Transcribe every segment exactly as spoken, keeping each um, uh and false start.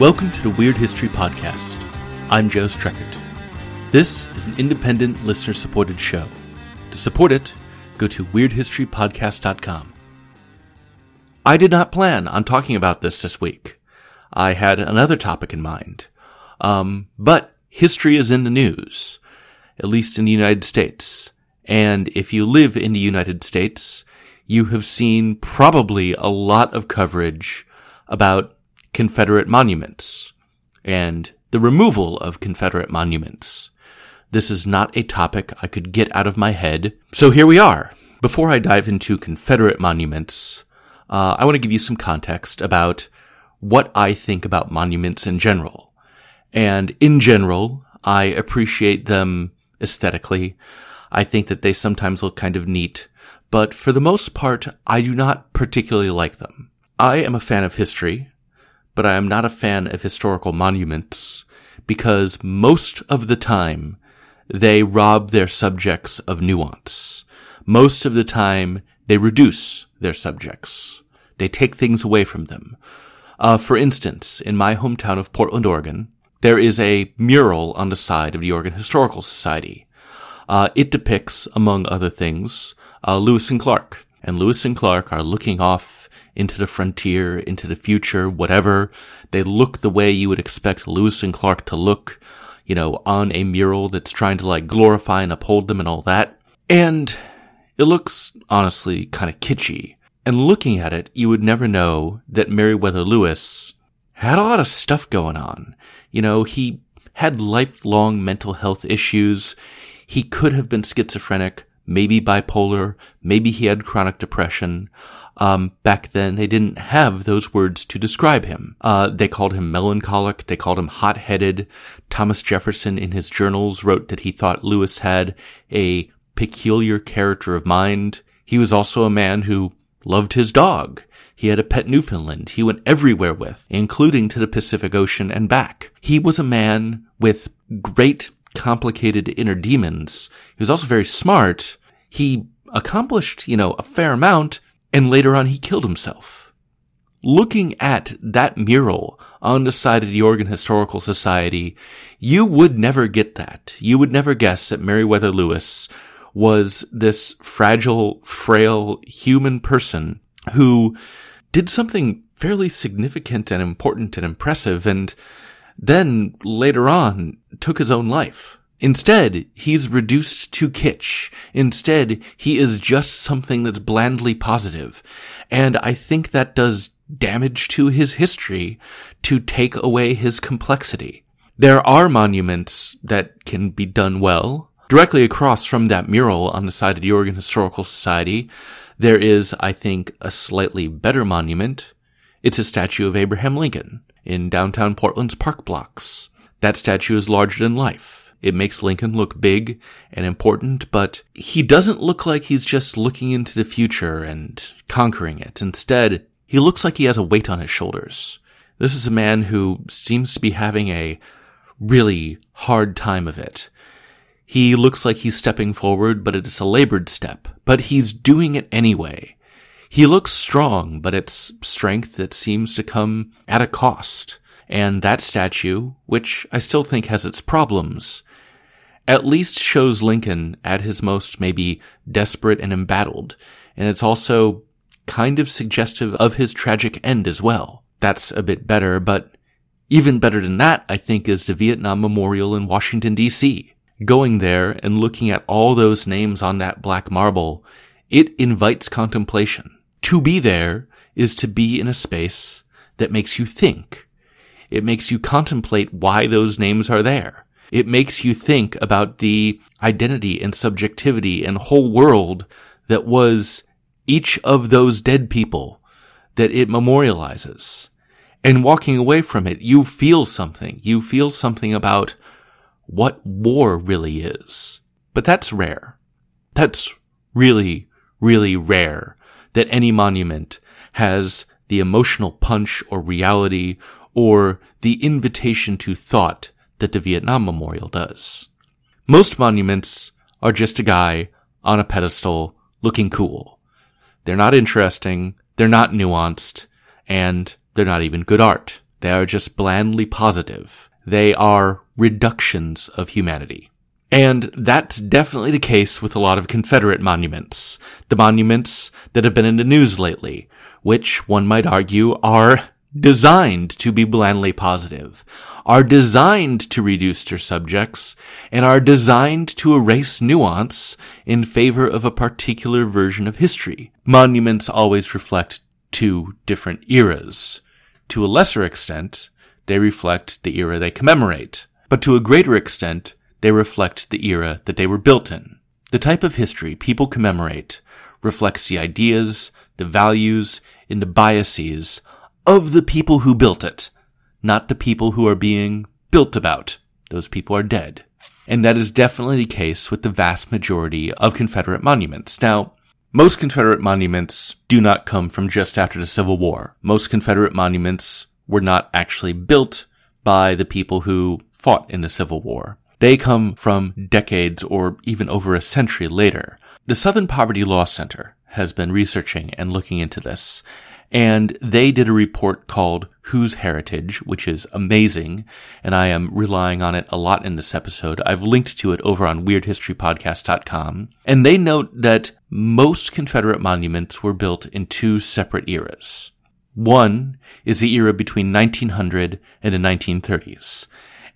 Welcome to the Weird History Podcast. I'm Joe Streckert. This is an independent, listener-supported show. To support it, go to weird history podcast dot com. I did not plan on talking about this this week. I had another topic in mind. Um, but history is in the news, at least in the United States. And if you live in the United States, you have seen probably a lot of coverage about Confederate monuments and the removal of Confederate monuments. This is not a topic I could get out of my head, so here we are. Before I dive into Confederate monuments, uh, I want to give you some context about what I think about monuments in general. And in general, I appreciate them aesthetically. I think that they sometimes look kind of neat, but for the most part, I do not particularly like them. I am a fan of history, but I am not a fan of historical monuments because most of the time they rob their subjects of nuance. Most of the time they reduce their subjects. They take things away from them. Uh, for instance, in my hometown of Portland, Oregon, there is a mural on the side of the Oregon Historical Society. Uh, it depicts, among other things, uh, Lewis and Clark. And Lewis and Clark are looking off into the frontier, into the future, whatever. They look the way you would expect Lewis and Clark to look, you know, on a mural that's trying to, like, glorify and uphold them and all that. And it looks, honestly, kind of kitschy. And looking at it, you would never know that Meriwether Lewis had a lot of stuff going on. You know, he had lifelong mental health issues. He could have been schizophrenic, maybe bipolar, maybe he had chronic depression. Um, back then, they didn't have those words to describe him. Uh, they called him melancholic. They called him hot-headed. Thomas Jefferson, in his journals, wrote that he thought Lewis had a peculiar character of mind. He was also a man who loved his dog. He had a pet Newfoundland he went everywhere with, including to the Pacific Ocean and back. He was a man with great, complicated inner demons. He was also very smart. He accomplished, you know, a fair amount. And later on, he killed himself. Looking at that mural on the side of the Oregon Historical Society, you would never get that. You would never guess that Meriwether Lewis was this fragile, frail human person who did something fairly significant and important and impressive, and then later on took his own life. Instead, he's reduced to kitsch. Instead, he is just something that's blandly positive. And I think that does damage to his history to take away his complexity. There are monuments that can be done well. Directly across from that mural on the side of the Oregon Historical Society, there is, I think, a slightly better monument. It's a statue of Abraham Lincoln in downtown Portland's park blocks. That statue is larger than life. It makes Lincoln look big and important, but he doesn't look like he's just looking into the future and conquering it. Instead, he looks like he has a weight on his shoulders. This is a man who seems to be having a really hard time of it. He looks like he's stepping forward, but it's a labored step. But he's doing it anyway. He looks strong, but it's strength that seems to come at a cost. And that statue, which I still think has its problems, at least shows Lincoln at his most maybe desperate and embattled, and it's also kind of suggestive of his tragic end as well. That's a bit better, but even better than that, I think, is the Vietnam Memorial in Washington, D C Going there and looking at all those names on that black marble, it invites contemplation. To be there is to be in a space that makes you think. It makes you contemplate why those names are there. It makes you think about the identity and subjectivity and whole world that was each of those dead people that it memorializes. And walking away from it, you feel something. You feel something about what war really is. But that's rare. That's really, really rare that any monument has the emotional punch or reality or the invitation to thought that the Vietnam Memorial does. Most monuments are just a guy on a pedestal looking cool. They're not interesting, they're not nuanced, and they're not even good art. They are just blandly positive. They are reductions of humanity. And that's definitely the case with a lot of Confederate monuments. The monuments that have been in the news lately, which one might argue are designed to be blandly positive, are designed to reduce their subjects, and are designed to erase nuance in favor of a particular version of history. Monuments always reflect two different eras. To a lesser extent, they reflect the era they commemorate, but to a greater extent, they reflect the era that they were built in. The type of history people commemorate reflects the ideas, the values, and the biases of the people who built it, not the people who are being built about. Those people are dead. And that is definitely the case with the vast majority of Confederate monuments. Now, most Confederate monuments do not come from just after the Civil War. Most Confederate monuments were not actually built by the people who fought in the Civil War. They come from decades or even over a century later. The Southern Poverty Law Center has been researching and looking into this, and they did a report called Whose Heritage, which is amazing, and I am relying on it a lot in this episode. I've linked to it over on weird history podcast dot com. And they note that most Confederate monuments were built in two separate eras. One is the era between nineteen hundred and the nineteen thirties.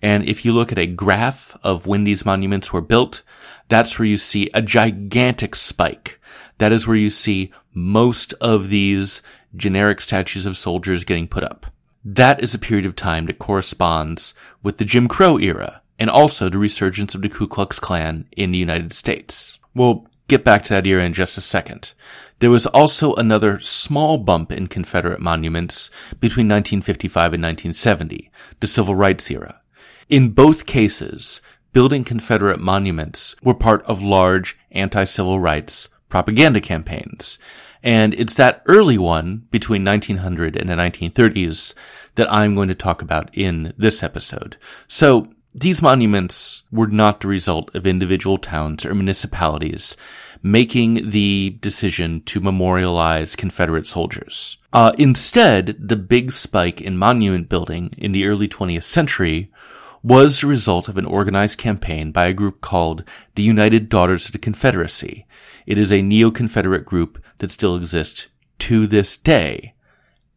And if you look at a graph of when these monuments were built, that's where you see a gigantic spike. That is where you see most of these generic statues of soldiers getting put up. That is a period of time that corresponds with the Jim Crow era and also the resurgence of the Ku Klux Klan in the United States. We'll get back to that era in just a second. There was also another small bump in Confederate monuments between nineteen fifty-five and nineteen seventy, the Civil Rights era. In both cases, building Confederate monuments were part of large anti-civil rights propaganda campaigns. And it's that early one between nineteen hundred and the nineteen thirties that I'm going to talk about in this episode. So these monuments were not the result of individual towns or municipalities making the decision to memorialize Confederate soldiers. Uh, instead, the big spike in monument building in the early twentieth century was the result of an organized campaign by a group called the United Daughters of the Confederacy. It is a neo-Confederate group that still exists to this day.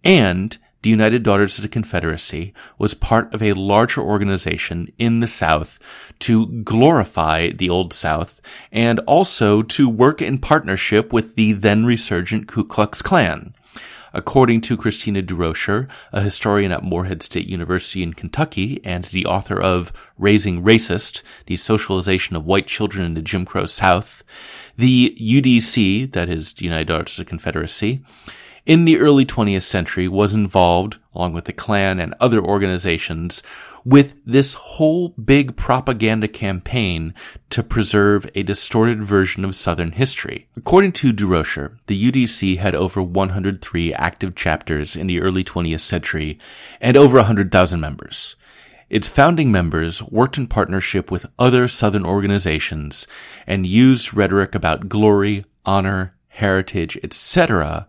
And the United Daughters of the Confederacy was part of a larger organization in the South to glorify the Old South and also to work in partnership with the then resurgent Ku Klux Klan. According to Christina DeRocher, a historian at Morehead State University in Kentucky and the author of Raising Racists: the Socialization of White Children in the Jim Crow South, the U D C, that is the United Daughters of the Confederacy, in the early twentieth century was involved, along with the Klan and other organizations, with this whole big propaganda campaign to preserve a distorted version of Southern history. According to DeRocher, the U D C had over one hundred three active chapters in the early twentieth century and over one hundred thousand members. Its founding members worked in partnership with other Southern organizations and used rhetoric about glory, honor, heritage, et cetera,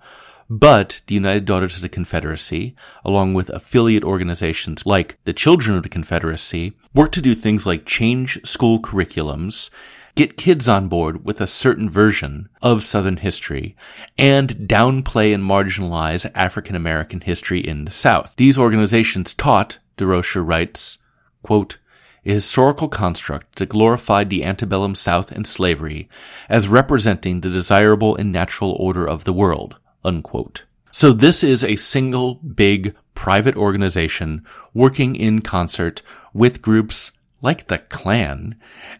but the United Daughters of the Confederacy, along with affiliate organizations like the Children of the Confederacy, worked to do things like change school curriculums, get kids on board with a certain version of Southern history, and downplay and marginalize African American history in the South. These organizations taught, DeRocher writes, quote, a historical construct that glorified the antebellum South and slavery as representing the desirable and natural order of the world. Unquote. So this is a single big private organization working in concert with groups like the Klan,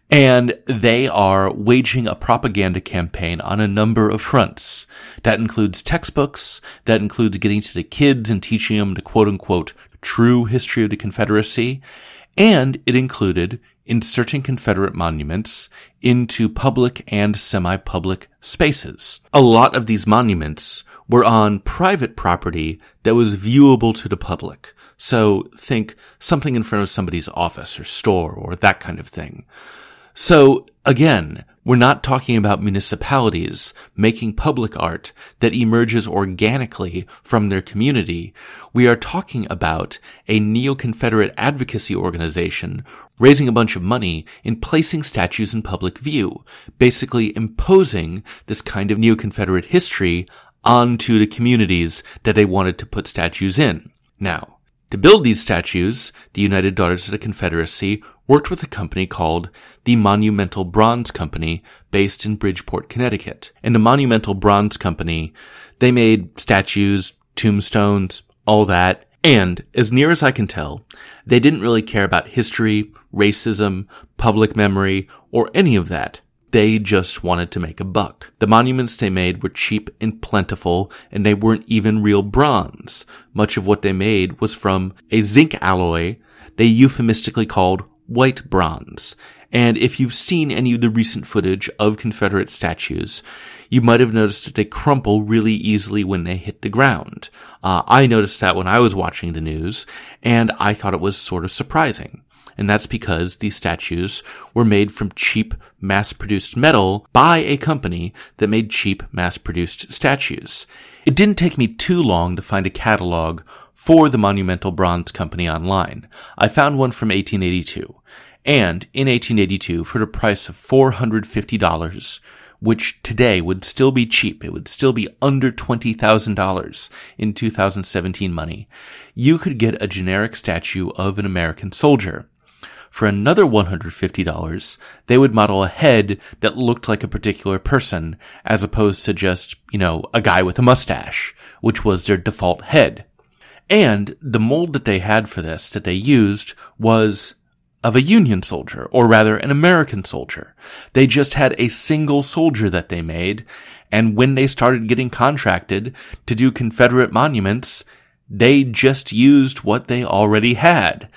and they are waging a propaganda campaign on a number of fronts. That includes textbooks, that includes getting to the kids and teaching them the quote-unquote true history of the Confederacy, and it included inserting Confederate monuments into public and semi-public spaces. A lot of these monuments were on private property that was viewable to the public. So think something in front of somebody's office or store or that kind of thing. So again, We're not talking about municipalities making public art that emerges organically from their community. We are talking about a neo-Confederate advocacy organization raising a bunch of money and placing statues in public view, basically imposing this kind of neo-Confederate history onto the communities that they wanted to put statues in. Now, to build these statues, the United Daughters of the Confederacy worked with a company called the Monumental Bronze Company, based in Bridgeport, Connecticut. And the Monumental Bronze Company, they made statues, tombstones, all that. And as near as I can tell, they didn't really care about history, racism, public memory, or any of that. They just wanted to make a buck. The monuments they made were cheap and plentiful, and they weren't even real bronze. Much of what they made was from a zinc alloy they euphemistically called white bronze. And if you've seen any of the recent footage of Confederate statues, you might have noticed that they crumple really easily when they hit the ground. Uh, I noticed that when I was watching the news, and I thought it was sort of surprising. And that's because these statues were made from cheap, mass-produced metal by a company that made cheap, mass-produced statues. It didn't take me too long to find a catalog for the Monumental Bronze Company online. I found one from eighteen eighty-two. And in eighteen eighty-two, for the price of four hundred fifty dollars, which today would still be cheap, it would still be under twenty thousand dollars in two thousand seventeen money, you could get a generic statue of an American soldier. For another one hundred fifty dollars, they would model a head that looked like a particular person, as opposed to just, you know, a guy with a mustache, which was their default head. And the mold that they had for this, that they used, was of a Union soldier, or rather an American soldier. They just had a single soldier that they made, and when they started getting contracted to do Confederate monuments, they just used what they already had.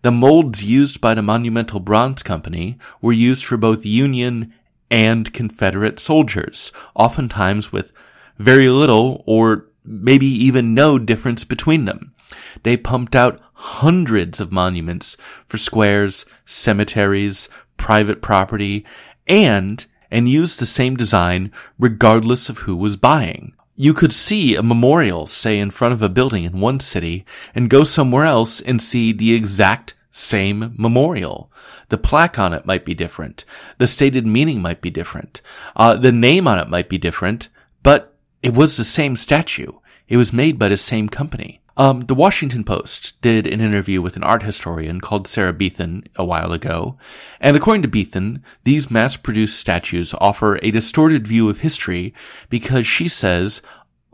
The molds used by the Monumental Bronze Company were used for both Union and Confederate soldiers, oftentimes with very little or maybe even no difference between them. They pumped out hundreds of monuments for squares, cemeteries, private property, and, and used the same design regardless of who was buying. You could see a memorial, say, in front of a building in one city, and go somewhere else and see the exact same memorial. The plaque on it might be different. The stated meaning might be different. Uh, the name on it might be different, but it was the same statue. It was made by the same company. Um, the Washington Post did an interview with an art historian called Sarah Beethan a while ago, and according to Beethan, these mass-produced statues offer a distorted view of history because she says,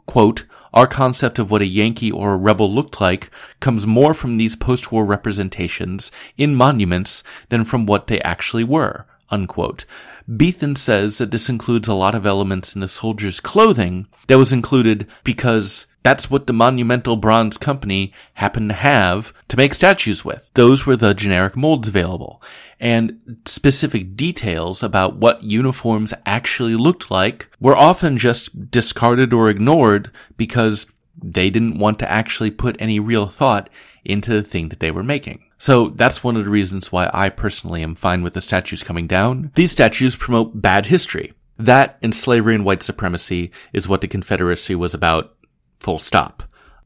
quote, "Our concept of what a Yankee or a rebel looked like comes more from these post-war representations in monuments than from what they actually were," unquote. Beethan says that this includes a lot of elements in the soldier's clothing that was included because that's what the Monumental Bronze Company happened to have to make statues with. Those were the generic molds available, and specific details about what uniforms actually looked like were often just discarded or ignored because they didn't want to actually put any real thought into the thing that they were making. So that's one of the reasons why I personally am fine with the statues coming down. These statues promote bad history. That and slavery and white supremacy is what the Confederacy was about, full stop.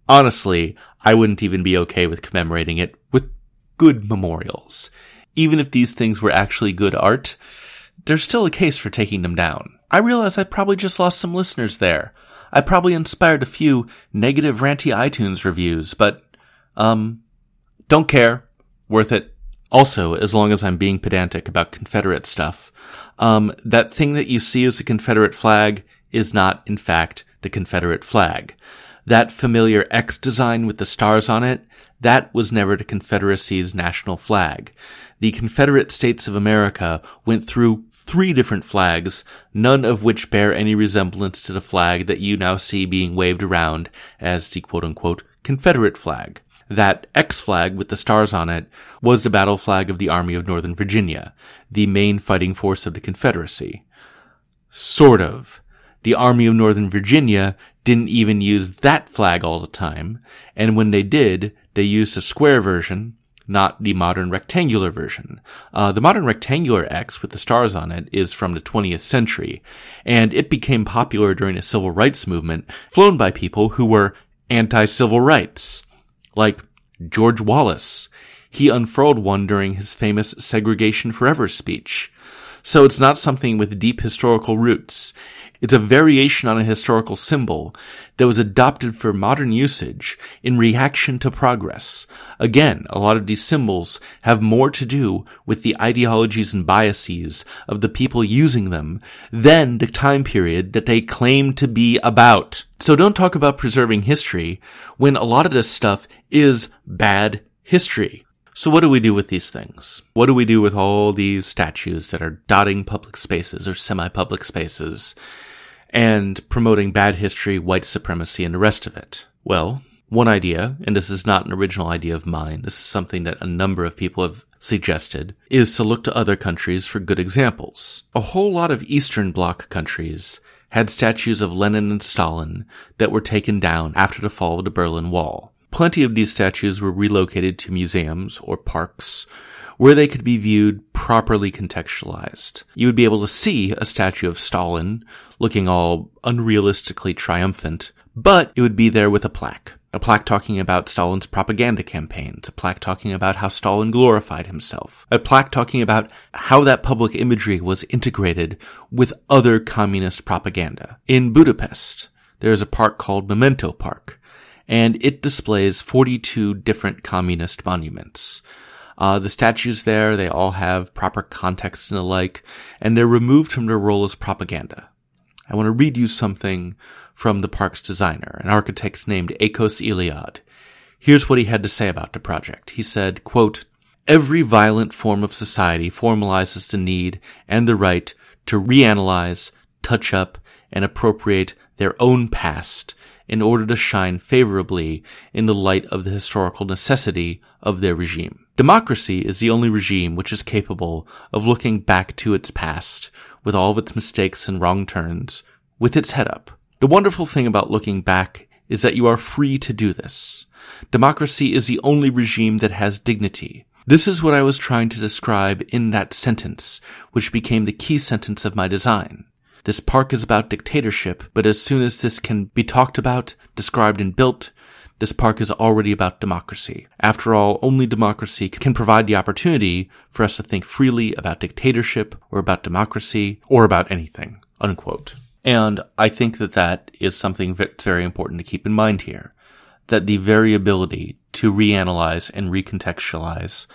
Honestly, I wouldn't even be okay with commemorating it with good memorials. Even if these things were actually good art, there's still a case for taking them down. I realize I probably just lost some listeners there. I probably inspired a few negative ranty iTunes reviews, but, um, don't care. Worth it. Also, as long as I'm being pedantic about Confederate stuff, um, that thing that you see as a Confederate flag is not, in fact, the Confederate flag. That familiar X design with the stars on it, that was never the Confederacy's national flag. The Confederate States of America went through three different flags, none of which bear any resemblance to the flag that you now see being waved around as the quote-unquote Confederate flag. That X flag with the stars on it was the battle flag of the Army of Northern Virginia, the main fighting force of the Confederacy. Sort of. The Army of Northern Virginia didn't even use that flag all the time, and when they did, they used a square version, not the modern rectangular version. Uh, the modern rectangular X with the stars on it is from the twentieth century, and it became popular during the civil rights movement, flown by people who were anti-civil rights, like George Wallace. He unfurled one during his famous Segregation Forever speech. So it's not something with deep historical roots. It's a variation on a historical symbol that was adopted for modern usage in reaction to progress. Again, a lot of these symbols have more to do with the ideologies and biases of the people using them than the time period that they claim to be about. So don't talk about preserving history when a lot of this stuff is bad history. So what do we do with these things? What do we do with all these statues that are dotting public spaces or semi-public spaces and promoting bad history, white supremacy, and the rest of it? Well, one idea, and this is not an original idea of mine, this is something that a number of people have suggested, is to look to other countries for good examples. A whole lot of Eastern Bloc countries had statues of Lenin and Stalin that were taken down after the fall of the Berlin Wall. Plenty of these statues were relocated to museums or parks where they could be viewed properly contextualized. You would be able to see a statue of Stalin looking all unrealistically triumphant, but it would be there with a plaque. A plaque talking about Stalin's propaganda campaigns, a plaque talking about how Stalin glorified himself, a plaque talking about how that public imagery was integrated with other communist propaganda. In Budapest, there is a park called Memento Park, and it displays forty-two different communist monuments. Uh, the statues there, they all have proper context and the like, and they're removed from their role as propaganda. I want to read you something from the park's designer, an architect named Akos Iliad. Here's what he had to say about the project. He said, quote, "Every violent form of society formalizes the need and the right to reanalyze, touch up, and appropriate their own past in order to shine favorably in the light of the historical necessity of their regime. Democracy is the only regime which is capable of looking back to its past, with all of its mistakes and wrong turns, with its head up. The wonderful thing about looking back is that you are free to do this. Democracy is the only regime that has dignity. This is what I was trying to describe in that sentence, which became the key sentence of my design. This park is about dictatorship, but as soon as this can be talked about, described, and built, this park is already about democracy. After all, only democracy can provide the opportunity for us to think freely about dictatorship or about democracy or about anything," unquote. And I think that that is something that's very important to keep in mind here, that the variability to reanalyze and recontextualize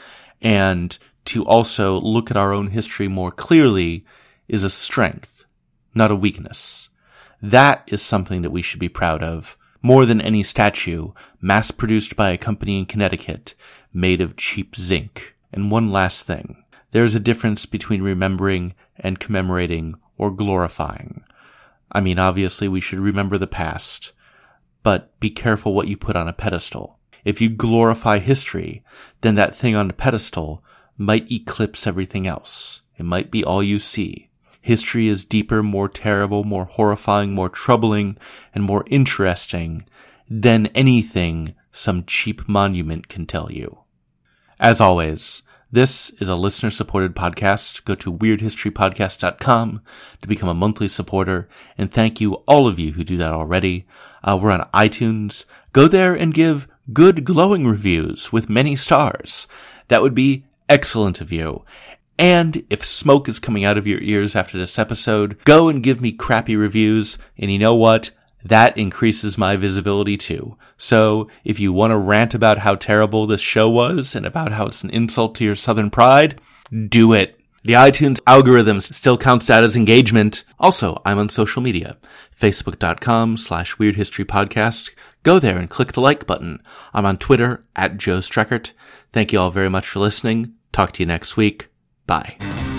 and to also look at our own history more clearly is a strength, not a weakness. That is something that we should be proud of, more than any statue mass-produced by a company in Connecticut made of cheap zinc. And one last thing. There is a difference between remembering and commemorating or glorifying. I mean, obviously we should remember the past, but be careful what you put on a pedestal. If you glorify history, then that thing on the pedestal might eclipse everything else. It might be all you see. History is deeper, more terrible, more horrifying, more troubling, and more interesting than anything some cheap monument can tell you. As always, this is a listener-supported podcast. Go to weird history podcast dot com to become a monthly supporter, and thank you all of you who do that already. Uh, we're on iTunes. Go there and give good, glowing reviews with many stars. That would be excellent of you. And if smoke is coming out of your ears after this episode, go and give me crappy reviews, and you know what? That increases my visibility too. So if you want to rant about how terrible this show was and about how it's an insult to your Southern pride, do it. The iTunes algorithm still counts that as engagement. Also, I'm on social media, facebook dot com slash weird history podcast. Go there and click the like button. I'm on Twitter, at Joe Streckert. Thank you all very much for listening. Talk to you next week. Bye.